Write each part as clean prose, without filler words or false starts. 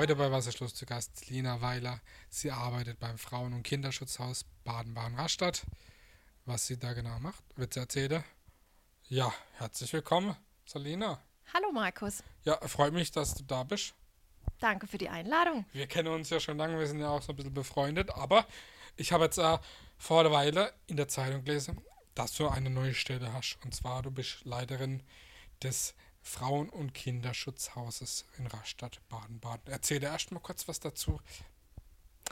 Heute bei Wasserschluss zu Gast Lina Weiler. Sie arbeitet beim Frauen- und Kinderschutzhaus Baden-Baden-Rastatt. Was sie da genau macht, wird sie erzählen. Ja, herzlich willkommen, Selina. Hallo Markus. Ja, freut mich, dass du da bist. Danke für die Einladung. Wir kennen uns ja schon lange, wir sind ja auch so ein bisschen befreundet, aber ich habe jetzt vor einer Weile in der Zeitung gelesen, dass du eine neue Stelle hast. Und zwar, du bist Leiterin des Frauen- und Kinderschutzhauses in Rastatt, Baden-Baden. Erzähl dir erst mal kurz was dazu,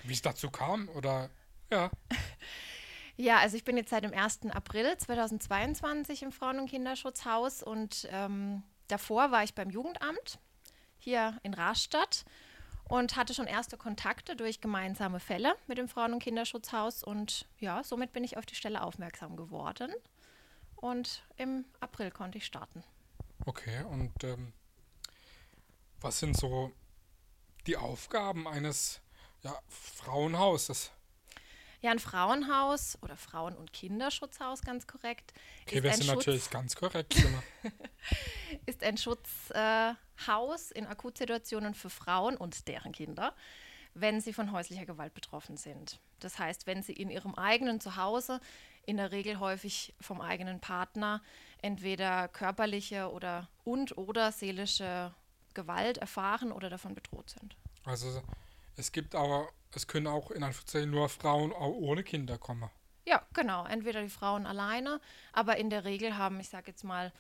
wie es dazu kam, oder, ja. Ja, also ich bin jetzt seit dem 1. April 2022 im Frauen- und Kinderschutzhaus und davor war ich beim Jugendamt hier in Rastatt und hatte schon erste Kontakte durch gemeinsame Fälle mit dem Frauen- und Kinderschutzhaus und ja, somit bin ich auf die Stelle aufmerksam geworden und im April konnte ich starten. Okay, und was sind so die Aufgaben eines Frauenhauses? Ja, ein Frauenhaus oder Frauen- und Kinderschutzhaus, ganz korrekt. Okay, wir sind natürlich ganz korrekt. Ist ein Schutzhaus in Akutsituationen für Frauen und deren Kinder, wenn sie von häuslicher Gewalt betroffen sind. Das heißt, wenn sie in ihrem eigenen Zuhause, in der Regel häufig vom eigenen Partner, entweder körperliche oder seelische Gewalt erfahren oder davon bedroht sind. Also es können auch in Anführungszeichen nur Frauen auch ohne Kinder kommen. Ja, genau. Entweder die Frauen alleine, aber in der Regel haben, ich sage jetzt mal,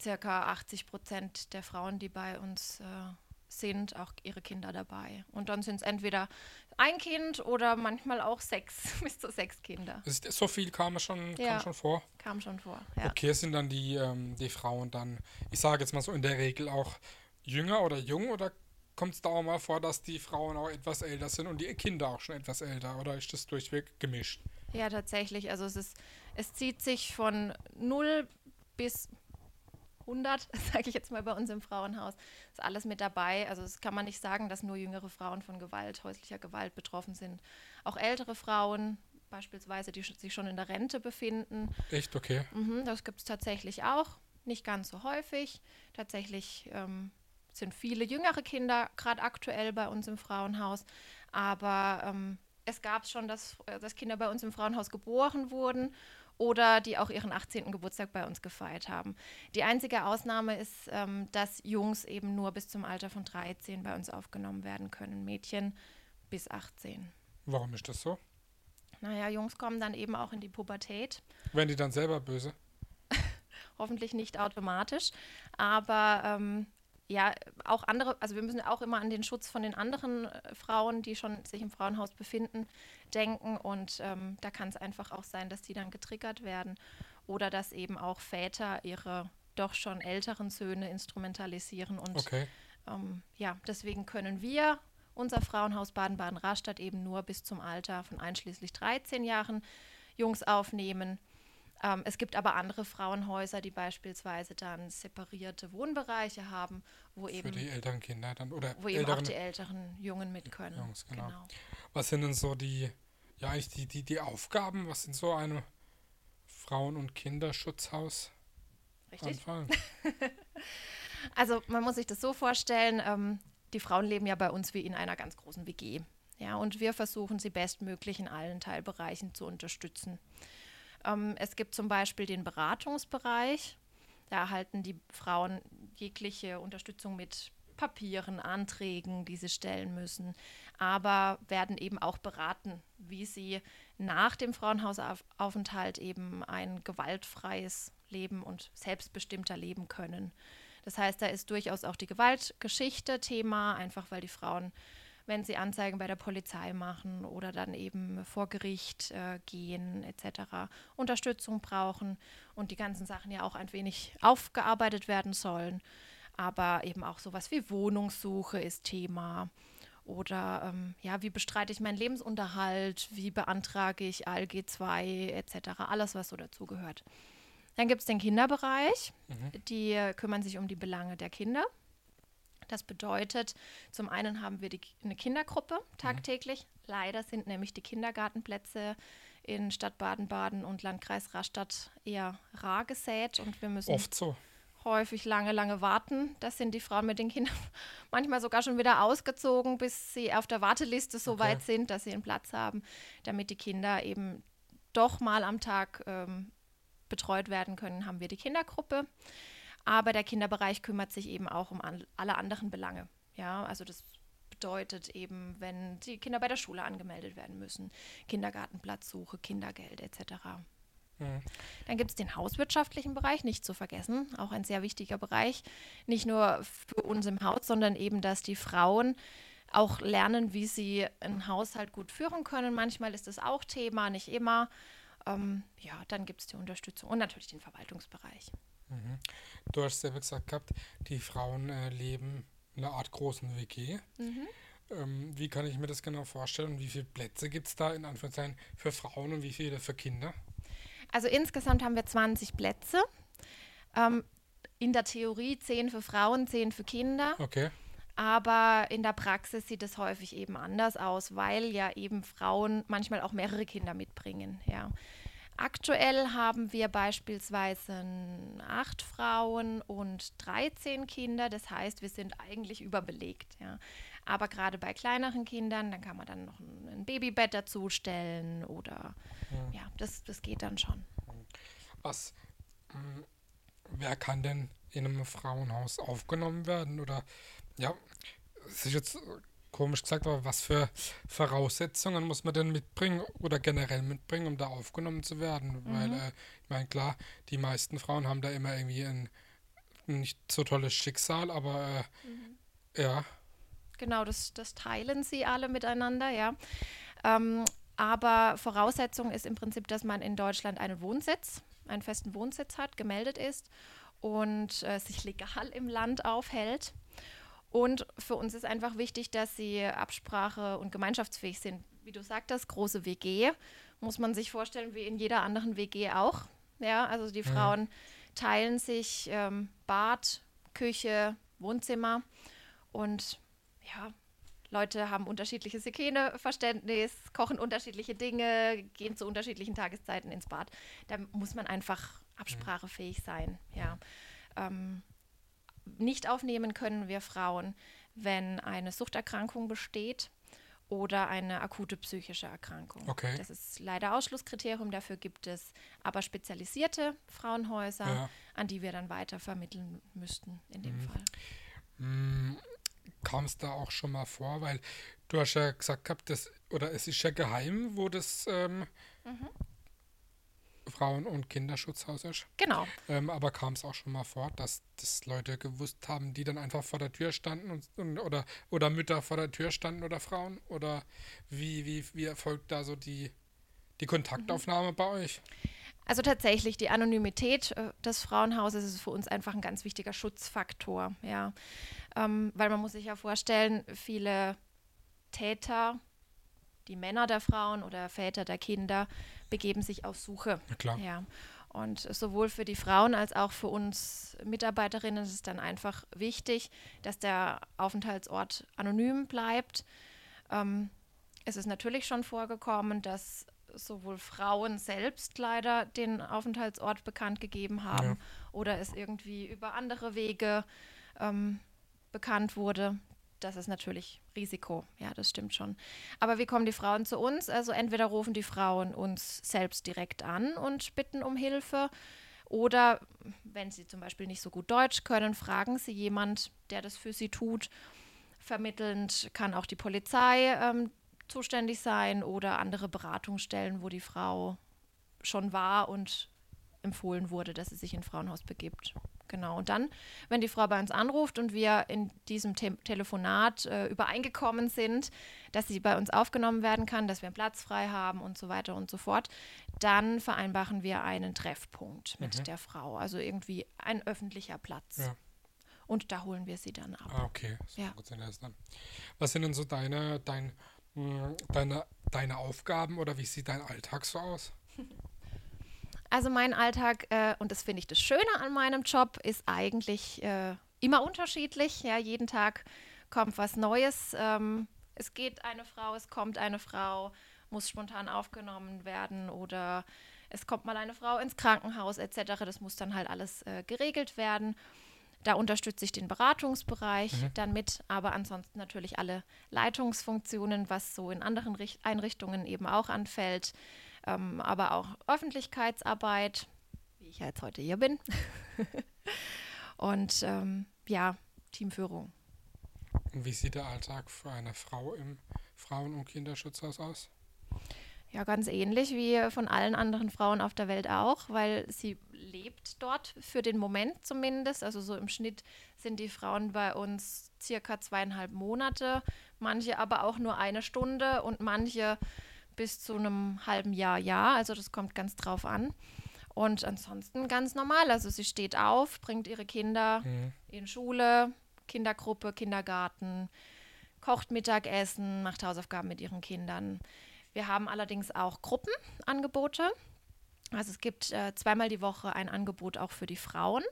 circa 80% der Frauen, die bei uns sind, auch ihre Kinder dabei. Und dann sind es entweder ein Kind oder manchmal auch 6, bis zu 6 Kinder. Ist so viel kam schon vor. Ja. Okay, sind dann die Frauen dann, ich sage jetzt mal so in der Regel auch jünger oder jung, oder kommt es da auch mal vor, dass die Frauen auch etwas älter sind und die Kinder auch schon etwas älter, oder ist das durchweg gemischt? Ja, tatsächlich. Also es zieht sich von 0 bis 100, sage ich jetzt mal, bei uns im Frauenhaus, ist alles mit dabei. Also es kann man nicht sagen, dass nur jüngere Frauen von häuslicher Gewalt betroffen sind. Auch ältere Frauen beispielsweise, die sich schon in der Rente befinden. Echt? Okay. Mhm, das gibt es tatsächlich auch. Nicht ganz so häufig. Tatsächlich sind viele jüngere Kinder gerade aktuell bei uns im Frauenhaus. Aber es gab schon, dass Kinder bei uns im Frauenhaus geboren wurden oder die auch ihren 18. Geburtstag bei uns gefeiert haben. Die einzige Ausnahme ist, dass Jungs eben nur bis zum Alter von 13 bei uns aufgenommen werden können, Mädchen bis 18. Warum ist das so? Naja, Jungs kommen dann eben auch in die Pubertät. Werden die dann selber böse? Hoffentlich nicht automatisch, aber auch andere, also wir müssen auch immer an den Schutz von den anderen Frauen, die schon sich im Frauenhaus befinden, denken und da kann es einfach auch sein, dass die dann getriggert werden oder dass eben auch Väter ihre doch schon älteren Söhne instrumentalisieren und okay. Deswegen können wir unser Frauenhaus Baden-Baden-Rastatt eben nur bis zum Alter von einschließlich 13 Jahren Jungs aufnehmen. Es gibt aber andere Frauenhäuser, die beispielsweise dann separierte Wohnbereiche haben, wo eben die älteren Kinder dann auch die älteren Jungen mit können. Jungs, genau. Was sind denn so die Aufgaben, was in so einem Frauen- und Kinderschutzhaus anfallen? Also man muss sich das so vorstellen, die Frauen leben ja bei uns wie in einer ganz großen WG. Ja, und wir versuchen sie bestmöglich in allen Teilbereichen zu unterstützen. Es gibt zum Beispiel den Beratungsbereich, da erhalten die Frauen jegliche Unterstützung mit Papieren, Anträgen, die sie stellen müssen, aber werden eben auch beraten, wie sie nach dem Frauenhausaufenthalt eben ein gewaltfreies Leben und selbstbestimmter leben können. Das heißt, da ist durchaus auch die Gewaltgeschichte Thema, einfach weil die Frauen, wenn sie Anzeigen bei der Polizei machen oder dann eben vor Gericht gehen etc., Unterstützung brauchen und die ganzen Sachen ja auch ein wenig aufgearbeitet werden sollen. Aber eben auch sowas wie Wohnungssuche ist Thema oder wie bestreite ich meinen Lebensunterhalt, wie beantrage ich ALG II etc., alles, was so dazugehört. Dann gibt es den Kinderbereich, die kümmern sich um die Belange der Kinder. Das bedeutet, zum einen haben wir eine Kindergruppe tagtäglich. Leider sind nämlich die Kindergartenplätze in Stadt Baden-Baden und Landkreis Rastatt eher rar gesät. Und wir müssen Oft so. häufig lange warten. Das sind die Frauen mit den Kindern manchmal sogar schon wieder ausgezogen, bis sie auf der Warteliste so weit sind, dass sie einen Platz haben, damit die Kinder eben doch mal am Tag betreut werden können, haben wir die Kindergruppe. Aber der Kinderbereich kümmert sich eben auch um alle anderen Belange. Ja, also das bedeutet eben, wenn die Kinder bei der Schule angemeldet werden müssen, Kindergartenplatzsuche, Kindergeld etc. Dann gibt es den hauswirtschaftlichen Bereich, nicht zu vergessen, auch ein sehr wichtiger Bereich, nicht nur für uns im Haus, sondern eben, dass die Frauen auch lernen, wie sie einen Haushalt gut führen können. Manchmal ist das auch Thema, nicht immer. Dann gibt es die Unterstützung und natürlich den Verwaltungsbereich. Mhm. Du hast selber gesagt gehabt, die Frauen leben in einer Art großen WG. Mhm. Wie kann ich mir das genau vorstellen? Wie viele Plätze gibt es da in Anführungszeichen für Frauen und wie viele für Kinder? Also insgesamt haben wir 20 Plätze. In der Theorie 10 für Frauen, 10 für Kinder. Okay. Aber in der Praxis sieht es häufig eben anders aus, weil ja eben Frauen manchmal auch mehrere Kinder mitbringen. Ja. Aktuell haben wir beispielsweise 8 Frauen und 13 Kinder. Das heißt, wir sind eigentlich überbelegt. Ja. Aber gerade bei kleineren Kindern, dann kann man dann noch ein Babybett dazustellen oder das geht dann schon. Wer kann denn in einem Frauenhaus aufgenommen werden oder... Ja, es ist jetzt komisch gesagt, aber was für Voraussetzungen muss man denn mitbringen oder generell mitbringen, um da aufgenommen zu werden? Mhm. Weil, ich meine, klar, die meisten Frauen haben da immer irgendwie ein nicht so tolles Schicksal, aber ja. Genau, das teilen sie alle miteinander, ja. Aber Voraussetzung ist im Prinzip, dass man in Deutschland einen festen Wohnsitz hat, gemeldet ist und sich legal im Land aufhält. Und für uns ist einfach wichtig, dass sie absprache- und gemeinschaftsfähig sind. Wie du sagtest, große WG, muss man sich vorstellen, wie in jeder anderen WG auch. Ja, also die Frauen teilen sich Bad, Küche, Wohnzimmer und ja, Leute haben unterschiedliches Hygieneverständnis, kochen unterschiedliche Dinge, gehen zu unterschiedlichen Tageszeiten ins Bad. Da muss man einfach absprachefähig sein, ja. Nicht aufnehmen können wir Frauen, wenn eine Suchterkrankung besteht oder eine akute psychische Erkrankung. Okay. Das ist leider Ausschlusskriterium, dafür gibt es aber spezialisierte Frauenhäuser, an die wir dann weiter vermitteln müssten in dem Fall. Kam es da auch schon mal vor, weil du hast ja gesagt gehabt, es ist ja geheim, wo das Frauen- und Kinderschutzhaus ist. Genau. Aber kam es auch schon mal vor, dass das Leute gewusst haben, die dann einfach vor der Tür standen oder Mütter vor der Tür standen oder Frauen? Oder wie erfolgt da so die Kontaktaufnahme bei euch? Also tatsächlich, die Anonymität des Frauenhauses ist für uns einfach ein ganz wichtiger Schutzfaktor, ja. Weil man muss sich ja vorstellen, viele Täter, die Männer der Frauen oder Väter der Kinder begeben sich auf Suche. Ja, klar. Ja. Und sowohl für die Frauen als auch für uns Mitarbeiterinnen ist es dann einfach wichtig, dass der Aufenthaltsort anonym bleibt. Es ist natürlich schon vorgekommen, dass sowohl Frauen selbst leider den Aufenthaltsort bekannt gegeben haben oder es irgendwie über andere Wege bekannt wurde. Das ist natürlich Risiko, ja, das stimmt schon. Aber wie kommen die Frauen zu uns? Also entweder rufen die Frauen uns selbst direkt an und bitten um Hilfe oder wenn sie zum Beispiel nicht so gut Deutsch können, fragen sie jemand, der das für sie tut. Vermittelnd kann auch die Polizei zuständig sein oder andere Beratungsstellen, wo die Frau schon war und empfohlen wurde, dass sie sich in ein Frauenhaus begibt. Genau, und dann, wenn die Frau bei uns anruft und wir in diesem Telefonat übereingekommen sind, dass sie bei uns aufgenommen werden kann, dass wir einen Platz frei haben und so weiter und so fort, dann vereinbaren wir einen Treffpunkt mit der Frau, also irgendwie ein öffentlicher Platz. Ja. Und da holen wir sie dann ab. Ah, okay, so gut sind das dann. Was sind denn so deine Aufgaben oder wie sieht dein Alltag so aus? Also mein Alltag, und das finde ich das Schöne an meinem Job, ist eigentlich immer unterschiedlich. Ja, jeden Tag kommt was Neues. Es geht eine Frau, es kommt eine Frau, muss spontan aufgenommen werden oder es kommt mal eine Frau ins Krankenhaus etc. Das muss dann halt alles geregelt werden. Da unterstütze ich den Beratungsbereich dann mit, aber ansonsten natürlich alle Leitungsfunktionen, was so in anderen Einrichtungen eben auch anfällt, aber auch Öffentlichkeitsarbeit, wie ich ja jetzt heute hier bin, und ja, Teamführung. Wie sieht der Alltag für eine Frau im Frauen- und Kinderschutzhaus aus? Ja, ganz ähnlich wie von allen anderen Frauen auf der Welt auch, weil sie lebt dort für den Moment zumindest. Also so im Schnitt sind die Frauen bei uns circa 2,5 Monate, manche aber auch nur 1 Stunde und manche bis zu einem halben Jahr. Also das kommt ganz drauf an. Und ansonsten ganz normal. Also sie steht auf, bringt ihre Kinder in Schule, Kindergruppe, Kindergarten, kocht Mittagessen, macht Hausaufgaben mit ihren Kindern. Wir haben allerdings auch Gruppenangebote. Also es gibt zweimal die Woche ein Angebot auch für die Frauen,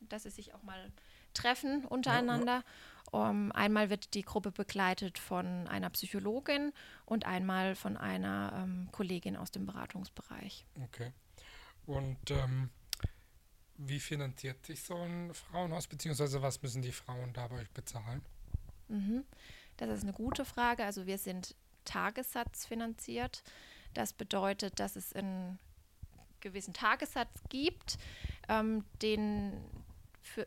dass sie sich auch mal treffen untereinander. Einmal wird die Gruppe begleitet von einer Psychologin und einmal von einer Kollegin aus dem Beratungsbereich. Okay. Und wie finanziert sich so ein Frauenhaus, beziehungsweise was müssen die Frauen da bei euch bezahlen? Das ist eine gute Frage. Also wir sind Tagessatz finanziert. Das bedeutet, dass es einen gewissen Tagessatz gibt, den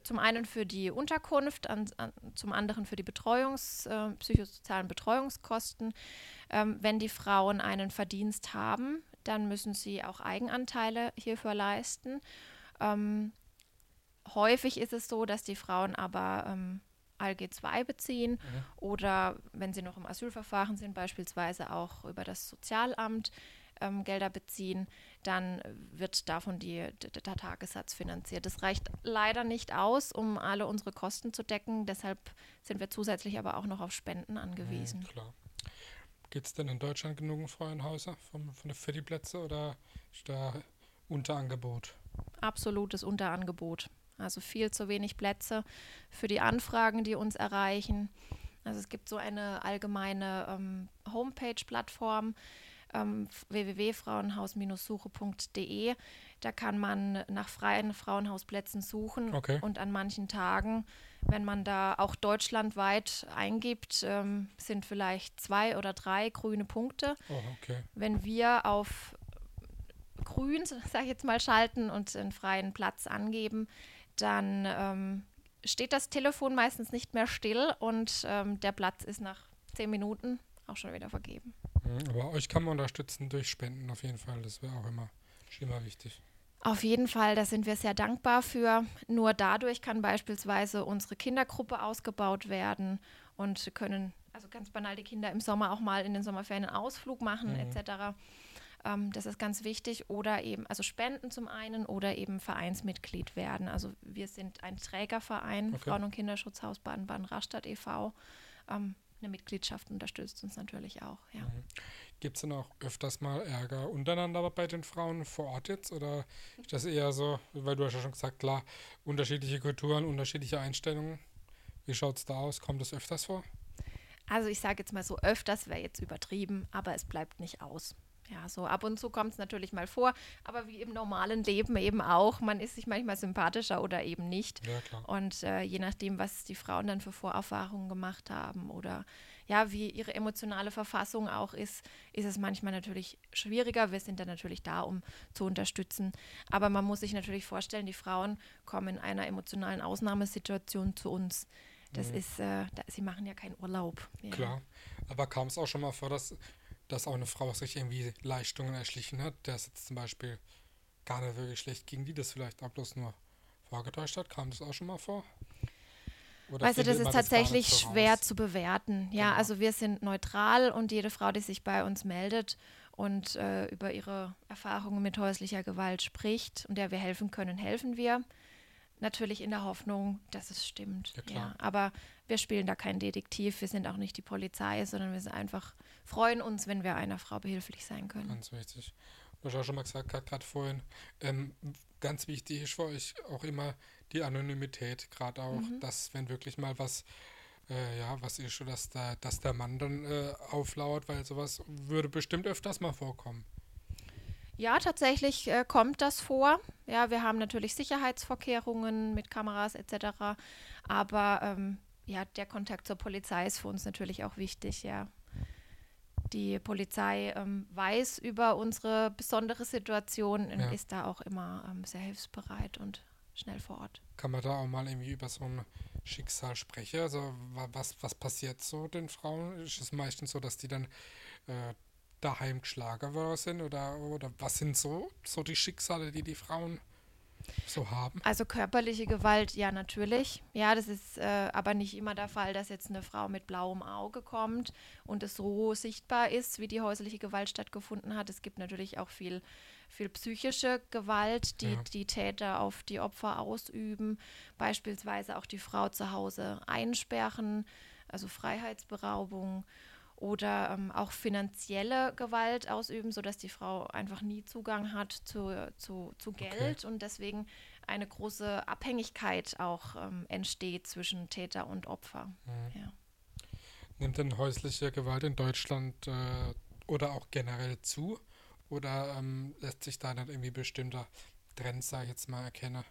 zum einen für die Unterkunft, zum anderen für die psychosozialen Betreuungskosten. Wenn die Frauen einen Verdienst haben, dann müssen sie auch Eigenanteile hierfür leisten. Häufig ist es so, dass die Frauen aber ALG II beziehen oder wenn sie noch im Asylverfahren sind, beispielsweise auch über das Sozialamt Gelder beziehen, dann wird davon der Tagessatz finanziert. Das reicht leider nicht aus, um alle unsere Kosten zu decken, deshalb sind wir zusätzlich aber auch noch auf Spenden angewiesen. Klar. Gibt es denn in Deutschland genug Frauenhäuser für die Plätze oder ist da Unterangebot? Absolutes Unterangebot. Also viel zu wenig Plätze für die Anfragen, die uns erreichen. Also es gibt so eine allgemeine Homepage-Plattform, www.frauenhaus-suche.de. Da kann man nach freien Frauenhausplätzen suchen. Okay. Und an manchen Tagen, wenn man da auch deutschlandweit eingibt, sind vielleicht 2 oder 3 grüne Punkte. Oh, okay. Wenn wir auf grün, sag ich jetzt mal, schalten und einen freien Platz angeben, dann steht das Telefon meistens nicht mehr still und der Platz ist nach 10 Minuten auch schon wieder vergeben. Aber euch kann man unterstützen durch Spenden auf jeden Fall, das wäre auch immer wichtig. Auf jeden Fall, da sind wir sehr dankbar für. Nur dadurch kann beispielsweise unsere Kindergruppe ausgebaut werden und können, also ganz banal, die Kinder im Sommer auch mal in den Sommerferien einen Ausflug machen etc., das ist ganz wichtig, oder eben, also Spenden zum einen oder eben Vereinsmitglied werden. Also wir sind ein Trägerverein, okay. Frauen- und Kinderschutzhaus Baden-Baden-Rastatt e.V. Eine Mitgliedschaft unterstützt uns natürlich auch, ja. Gibt es denn auch öfters mal Ärger untereinander bei den Frauen vor Ort jetzt? Oder ist das eher so, weil du hast ja schon gesagt, klar, unterschiedliche Kulturen, unterschiedliche Einstellungen. Wie schaut es da aus? Kommt das öfters vor? Also ich sage jetzt mal so, öfters wäre jetzt übertrieben, aber es bleibt nicht aus. Ja, so ab und zu kommt es natürlich mal vor, aber wie im normalen Leben eben auch, man ist sich manchmal sympathischer oder eben nicht. Ja, klar. Und je nachdem, was die Frauen dann für Vorerfahrungen gemacht haben oder ja, wie ihre emotionale Verfassung auch ist, ist es manchmal natürlich schwieriger. Wir sind dann natürlich da, um zu unterstützen. Aber man muss sich natürlich vorstellen, die Frauen kommen in einer emotionalen Ausnahmesituation zu uns. Das ist, sie machen ja keinen Urlaub. Ja. Klar, aber kam es auch schon mal vor, dass auch eine Frau sich irgendwie Leistungen erschlichen hat, der es jetzt zum Beispiel gar nicht wirklich schlecht ging, die das vielleicht auch bloß nur vorgetäuscht hat? Kam das auch schon mal vor? Oder weißt du, das ist tatsächlich schwer zu bewerten. Ja, genau. Also wir sind neutral und jede Frau, die sich bei uns meldet und über ihre Erfahrungen mit häuslicher Gewalt spricht und der wir helfen können, helfen wir. Natürlich in der Hoffnung, dass es stimmt. Ja, klar. Ja, aber wir spielen da kein Detektiv, wir sind auch nicht die Polizei, sondern wir sind einfach, freuen uns, wenn wir einer Frau behilflich sein können. Ganz wichtig. Du hast auch schon mal gesagt, gerade vorhin, ganz wichtig ist für euch auch immer die Anonymität, gerade auch, dass wenn wirklich mal was ist, dass der Mann dann auflauert, weil sowas würde bestimmt öfters mal vorkommen. Ja, tatsächlich kommt das vor. Ja, wir haben natürlich Sicherheitsvorkehrungen mit Kameras etc. Aber ja, der Kontakt zur Polizei ist für uns natürlich auch wichtig, ja. Die Polizei weiß über unsere besondere Situation und ist da auch immer sehr hilfsbereit und schnell vor Ort. Kann man da auch mal irgendwie über so ein Schicksal sprechen? Also was passiert so den Frauen? Ist es meistens so, dass die dann daheim geschlagen worden sind? Oder was sind so die Schicksale, die Frauen so haben? Also körperliche Gewalt, ja, natürlich. Ja, das ist aber nicht immer der Fall, dass jetzt eine Frau mit blauem Auge kommt und es so sichtbar ist, wie die häusliche Gewalt stattgefunden hat. Es gibt natürlich auch viel psychische Gewalt, die Täter auf die Opfer ausüben. Beispielsweise auch die Frau zu Hause einsperren, also Freiheitsberaubung. Oder auch finanzielle Gewalt ausüben, sodass die Frau einfach nie Zugang hat zu Geld und deswegen eine große Abhängigkeit auch entsteht zwischen Täter und Opfer. Mhm. Ja. Nimmt denn häusliche Gewalt in Deutschland oder auch generell zu? Oder lässt sich da dann irgendwie bestimmter Trend, sag ich jetzt mal, erkennen?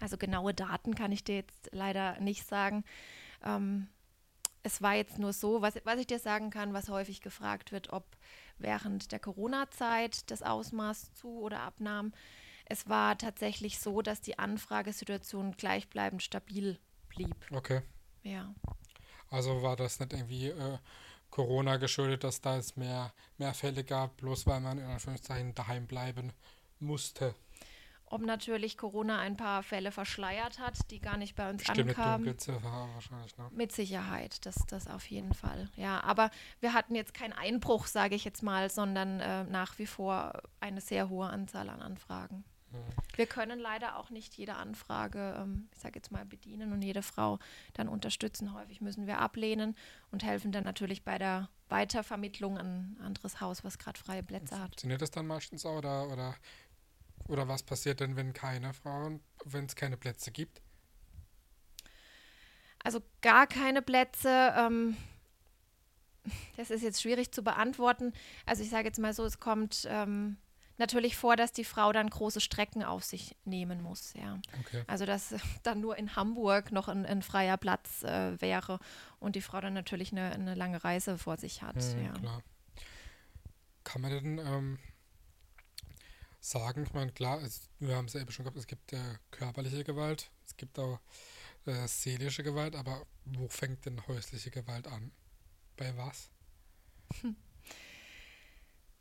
Also genaue Daten kann ich dir jetzt leider nicht sagen. Es war jetzt nur so, was ich dir sagen kann, was häufig gefragt wird, ob während der Corona-Zeit das Ausmaß zu oder abnahm. Es war tatsächlich so, dass die Anfragesituation gleichbleibend stabil blieb. Okay. Ja. Also war das nicht irgendwie Corona geschuldet, dass da es mehr Fälle gab, bloß weil man in Anführungszeichen daheim bleiben musste? Ob natürlich Corona ein paar Fälle verschleiert hat, die gar nicht bei uns ankamen. Dunkelziffer wahrscheinlich, ne? Mit Sicherheit, das auf jeden Fall. Ja, aber wir hatten jetzt keinen Einbruch, sage ich jetzt mal, sondern nach wie vor eine sehr hohe Anzahl an Anfragen. Mhm. Wir können leider auch nicht jede Anfrage, ich sage jetzt mal, bedienen und jede Frau dann unterstützen. Häufig müssen wir ablehnen und helfen dann natürlich bei der Weitervermittlung an ein anderes Haus, was gerade freie Plätze hat. Funktioniert das dann meistens auch oder was passiert denn, wenn es keine Plätze gibt? Also gar keine Plätze, das ist jetzt schwierig zu beantworten. Also ich sage jetzt mal so, es kommt natürlich vor, dass die Frau dann große Strecken auf sich nehmen muss. Ja. Okay. Also dass dann nur in Hamburg noch ein freier Platz wäre und die Frau dann natürlich eine lange Reise vor sich hat. Ja. Klar. Kann man denn sagen, ich meine, klar, wir haben es ja eben schon gehabt, es gibt körperliche Gewalt, es gibt auch seelische Gewalt, aber wo fängt denn häusliche Gewalt an? Bei was?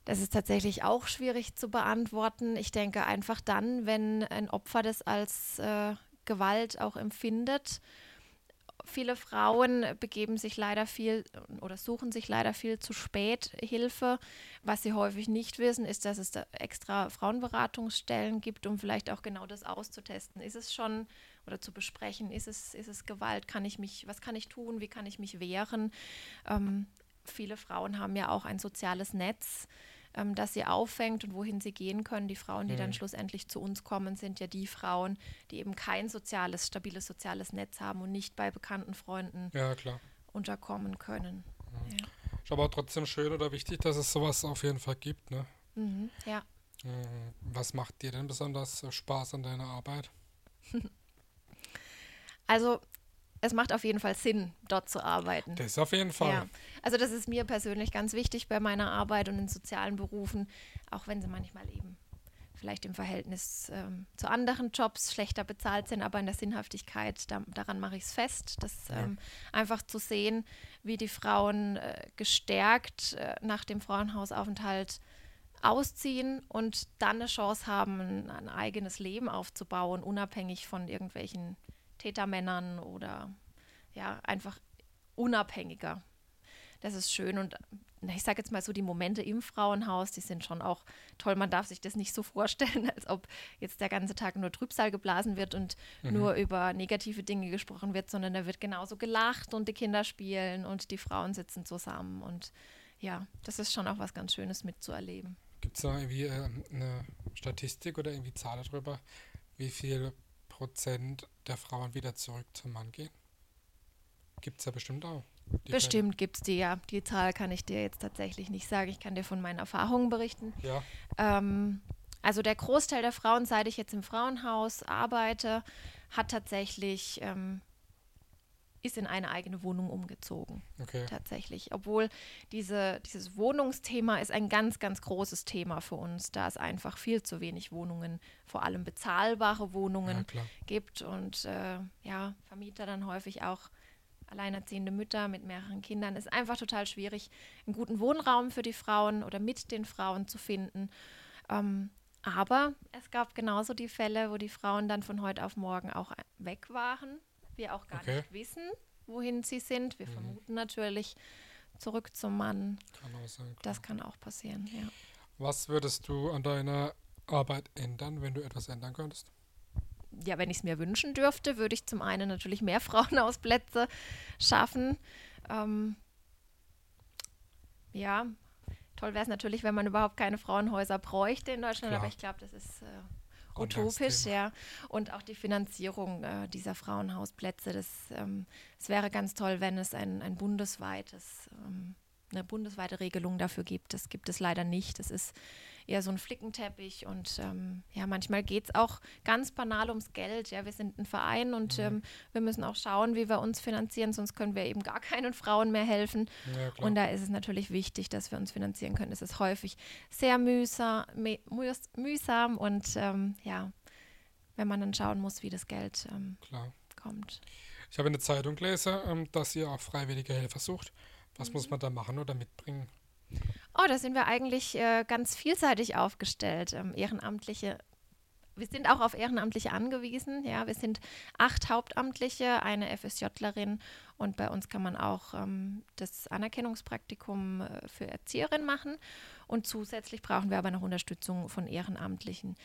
Das ist tatsächlich auch schwierig zu beantworten. Ich denke einfach dann, wenn ein Opfer das als Gewalt auch empfindet. Viele Frauen begeben sich leider viel oder suchen sich leider viel zu spät Hilfe. Was sie häufig nicht wissen, ist, dass es da extra Frauenberatungsstellen gibt, um vielleicht auch genau das auszutesten. Ist es schon oder zu besprechen, ist es Gewalt? Was kann ich tun? Wie kann ich mich wehren? Viele Frauen haben ja auch ein soziales Netz, das sie auffängt und wohin sie gehen können. Die Frauen, die dann schlussendlich zu uns kommen, sind ja die Frauen, die eben kein stabiles soziales Netz haben und nicht bei bekannten Freunden unterkommen können. Mhm. Ja. Ist aber trotzdem schön oder wichtig, dass es sowas auf jeden Fall gibt, ne? Mhm, ja. Was macht dir denn besonders Spaß an deiner Arbeit? Also es macht auf jeden Fall Sinn, dort zu arbeiten. Das auf jeden Fall. Ja. Also das ist mir persönlich ganz wichtig bei meiner Arbeit und in sozialen Berufen, auch wenn sie manchmal eben vielleicht im Verhältnis zu anderen Jobs schlechter bezahlt sind, aber in der Sinnhaftigkeit, daran mache ich es fest, dass einfach zu sehen, wie die Frauen gestärkt nach dem Frauenhausaufenthalt ausziehen und dann eine Chance haben, ein eigenes Leben aufzubauen, unabhängig von irgendwelchen Tätermännern oder ja, einfach unabhängiger. Das ist schön und ich sage jetzt mal so, die Momente im Frauenhaus, die sind schon auch toll. Man darf sich das nicht so vorstellen, als ob jetzt der ganze Tag nur Trübsal geblasen wird und nur über negative Dinge gesprochen wird, sondern da wird genauso gelacht und die Kinder spielen und die Frauen sitzen zusammen und ja, das ist schon auch was ganz Schönes mitzuerleben. Gibt es da irgendwie eine Statistik oder irgendwie Zahlen darüber, wie viel Prozent der Frauen wieder zurück zum Mann gehen? Gibt es ja bestimmt auch. Bestimmt gibt es die, ja. Die Zahl kann ich dir jetzt tatsächlich nicht sagen. Ich kann dir von meinen Erfahrungen berichten. Ja. Also der Großteil der Frauen, seit ich jetzt im Frauenhaus arbeite, hat tatsächlich, ist in eine eigene Wohnung umgezogen. Okay. Tatsächlich. Obwohl dieses Wohnungsthema ist ein ganz, ganz großes Thema für uns, da es einfach viel zu wenig Wohnungen, vor allem bezahlbare Wohnungen gibt. Und Vermieter dann häufig auch alleinerziehende Mütter mit mehreren Kindern. Es ist einfach total schwierig, einen guten Wohnraum für die Frauen oder mit den Frauen zu finden. Aber es gab genauso die Fälle, wo die Frauen dann von heute auf morgen auch weg waren. Wir auch gar nicht wissen, wohin sie sind. Wir vermuten natürlich zurück zum Mann. Kann auch sein, das kann auch passieren, ja. Was würdest du an deiner Arbeit ändern, wenn du etwas ändern könntest? Ja, wenn ich es mir wünschen dürfte, würde ich zum einen natürlich mehr Frauenhausplätze schaffen. Toll wäre es natürlich, wenn man überhaupt keine Frauenhäuser bräuchte in Deutschland, aber ich glaube, das ist utopisch, ja. Und auch die Finanzierung dieser Frauenhausplätze, das wäre ganz toll, wenn es ein bundesweites, eine bundesweite Regelung dafür gibt. Das gibt es leider nicht. Das ist eher so ein Flickenteppich und manchmal geht es auch ganz banal ums Geld. Ja, wir sind ein Verein und wir müssen auch schauen, wie wir uns finanzieren, sonst können wir eben gar keinen Frauen mehr helfen. Ja, und da ist es natürlich wichtig, dass wir uns finanzieren können. Es ist häufig sehr mühsam und wenn man dann schauen muss, wie das Geld kommt. Ich habe in der Zeitung gelesen, dass ihr auch freiwillige Helfer sucht. Was muss man da machen oder mitbringen? Oh, da sind wir eigentlich ganz vielseitig aufgestellt. Wir sind auch auf Ehrenamtliche angewiesen. Ja, wir sind 8 Hauptamtliche, eine FSJlerin und bei uns kann man auch das Anerkennungspraktikum für Erzieherin machen. Und zusätzlich brauchen wir aber noch Unterstützung von Ehrenamtlichen.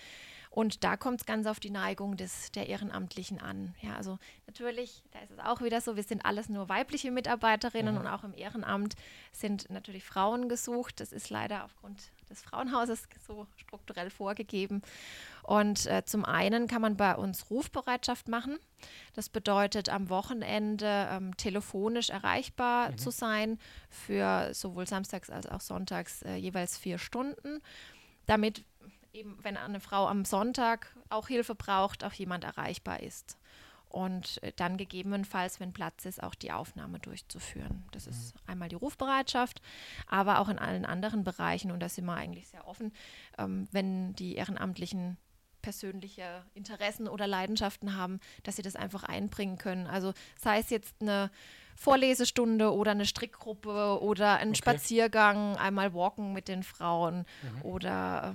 Und da kommt es ganz auf die Neigung der Ehrenamtlichen an. Ja, also natürlich, da ist es auch wieder so, wir sind alles nur weibliche Mitarbeiterinnen und auch im Ehrenamt sind natürlich Frauen gesucht. Das ist leider aufgrund des Frauenhauses so strukturell vorgegeben. Und zum einen kann man bei uns Rufbereitschaft machen. Das bedeutet, am Wochenende telefonisch erreichbar zu sein für sowohl samstags als auch sonntags jeweils 4 Stunden, damit eben, wenn eine Frau am Sonntag auch Hilfe braucht, auch jemand erreichbar ist. Und dann gegebenenfalls, wenn Platz ist, auch die Aufnahme durchzuführen. Das ist einmal die Rufbereitschaft, aber auch in allen anderen Bereichen, und da sind wir eigentlich sehr offen, wenn die Ehrenamtlichen persönliche Interessen oder Leidenschaften haben, dass sie das einfach einbringen können. Also sei es jetzt eine Vorlesestunde oder eine Strickgruppe oder ein Spaziergang, einmal walken mit den Frauen oder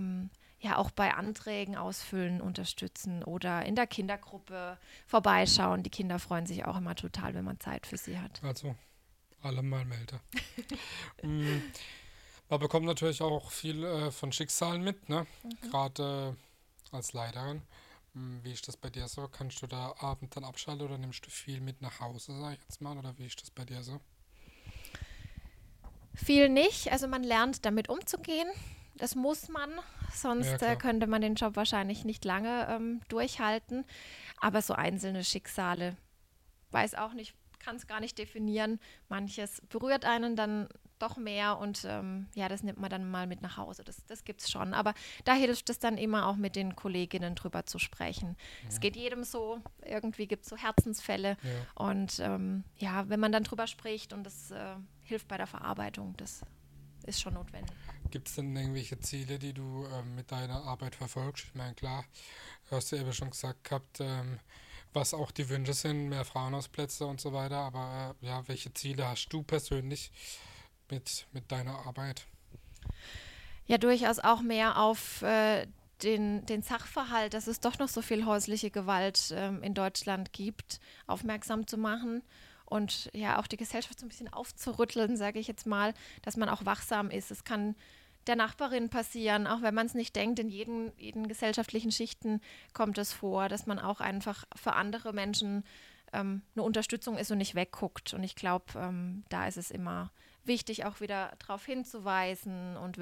auch bei Anträgen ausfüllen, unterstützen oder in der Kindergruppe vorbeischauen. Die Kinder freuen sich auch immer total, wenn man Zeit für sie hat. Also, alle mal melden. Man bekommt natürlich auch viel von Schicksalen mit, ne? Gerade als Leiterin. Wie ist das bei dir so? Kannst du da abends dann abschalten oder nimmst du viel mit nach Hause, sag ich jetzt mal? Oder wie ist das bei dir so? Viel nicht. Also man lernt, damit umzugehen. Das muss man, sonst könnte man den Job wahrscheinlich nicht lange durchhalten. Aber so einzelne Schicksale, weiß auch nicht, kann es gar nicht definieren. Manches berührt einen dann doch mehr und das nimmt man dann mal mit nach Hause. Das gibt es schon. Aber da hilft es dann immer auch mit den Kolleginnen drüber zu sprechen. Ja. Es geht jedem so, irgendwie gibt es so Herzensfälle. Ja. Und wenn man dann drüber spricht und das hilft bei der Verarbeitung, das ist schon notwendig. Gibt es denn irgendwelche Ziele, die du mit deiner Arbeit verfolgst? Ich meine, klar, hast du eben schon gesagt gehabt, was auch die Wünsche sind, mehr Frauenhausplätze und so weiter, aber welche Ziele hast du persönlich mit deiner Arbeit? Ja, durchaus auch mehr auf den Sachverhalt, dass es doch noch so viel häusliche Gewalt in Deutschland gibt, aufmerksam zu machen. Und ja, auch die Gesellschaft so ein bisschen aufzurütteln, sage ich jetzt mal, dass man auch wachsam ist. Es kann der Nachbarin passieren, auch wenn man es nicht denkt, in jeden gesellschaftlichen Schichten kommt es vor, dass man auch einfach für andere Menschen eine Unterstützung ist und nicht wegguckt. Und ich glaube, da ist es immer wichtig, auch wieder darauf hinzuweisen und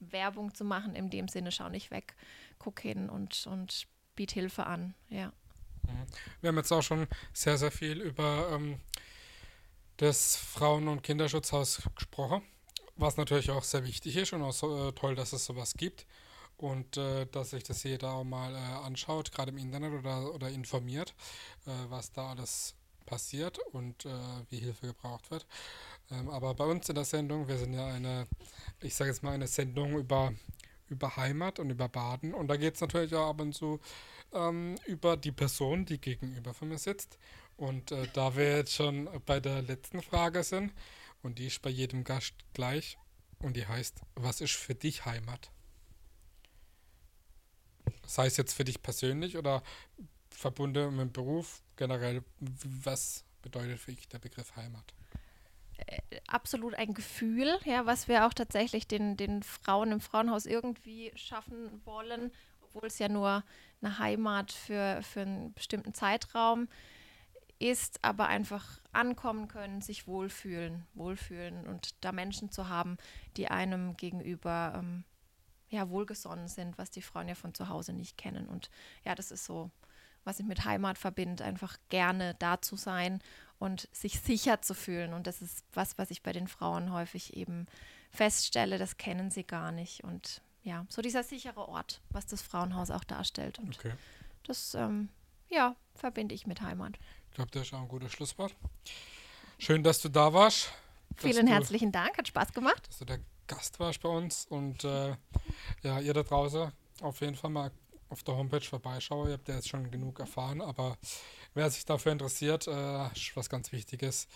Werbung zu machen, in dem Sinne, schau nicht weg, guck hin und biet Hilfe an, ja. Wir haben jetzt auch schon sehr, sehr viel über des Frauen- und Kinderschutzhaus gesprochen, was natürlich auch sehr wichtig ist und auch so, toll, dass es sowas gibt und dass sich das jeder auch mal anschaut, gerade im Internet oder informiert, was da alles passiert und wie Hilfe gebraucht wird. Aber bei uns in der Sendung, wir sind ja eine Sendung über Heimat und über Baden und da geht es natürlich auch ab und zu über die Person, die gegenüber von mir sitzt. Und da wir jetzt schon bei der letzten Frage sind und die ist bei jedem Gast gleich und die heißt, was ist für dich Heimat? Sei es jetzt für dich persönlich oder verbunden mit dem Beruf generell, was bedeutet für dich der Begriff Heimat? Absolut ein Gefühl, ja, was wir auch tatsächlich den Frauen im Frauenhaus irgendwie schaffen wollen, obwohl es ja nur eine Heimat für einen bestimmten Zeitraum ist, aber einfach ankommen können, sich wohlfühlen und da Menschen zu haben, die einem gegenüber wohlgesonnen sind, was die Frauen ja von zu Hause nicht kennen. Und ja, das ist so, was ich mit Heimat verbinde, einfach gerne da zu sein und sich sicher zu fühlen. Und das ist was ich bei den Frauen häufig eben feststelle, das kennen sie gar nicht. Und ja, so dieser sichere Ort, was das Frauenhaus auch darstellt. Und das verbinde ich mit Heimat. Ich glaube, das ist auch ein gutes Schlusswort. Schön, dass du da warst. Vielen herzlichen Dank, hat Spaß gemacht. Dass du der Gast warst bei uns. Und ihr da draußen auf jeden Fall mal auf der Homepage vorbeischauen. Ihr habt ja jetzt schon genug erfahren, aber wer sich dafür interessiert, was ganz Wichtiges,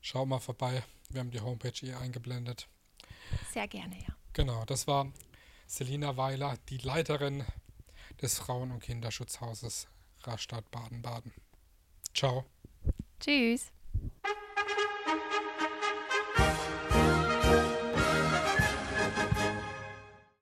schaut mal vorbei. Wir haben die Homepage hier eingeblendet. Sehr gerne, ja. Genau, das war Selina Weiler, die Leiterin des Frauen- und Kinderschutzhauses Rastatt Baden-Baden. Ciao. Tschüss.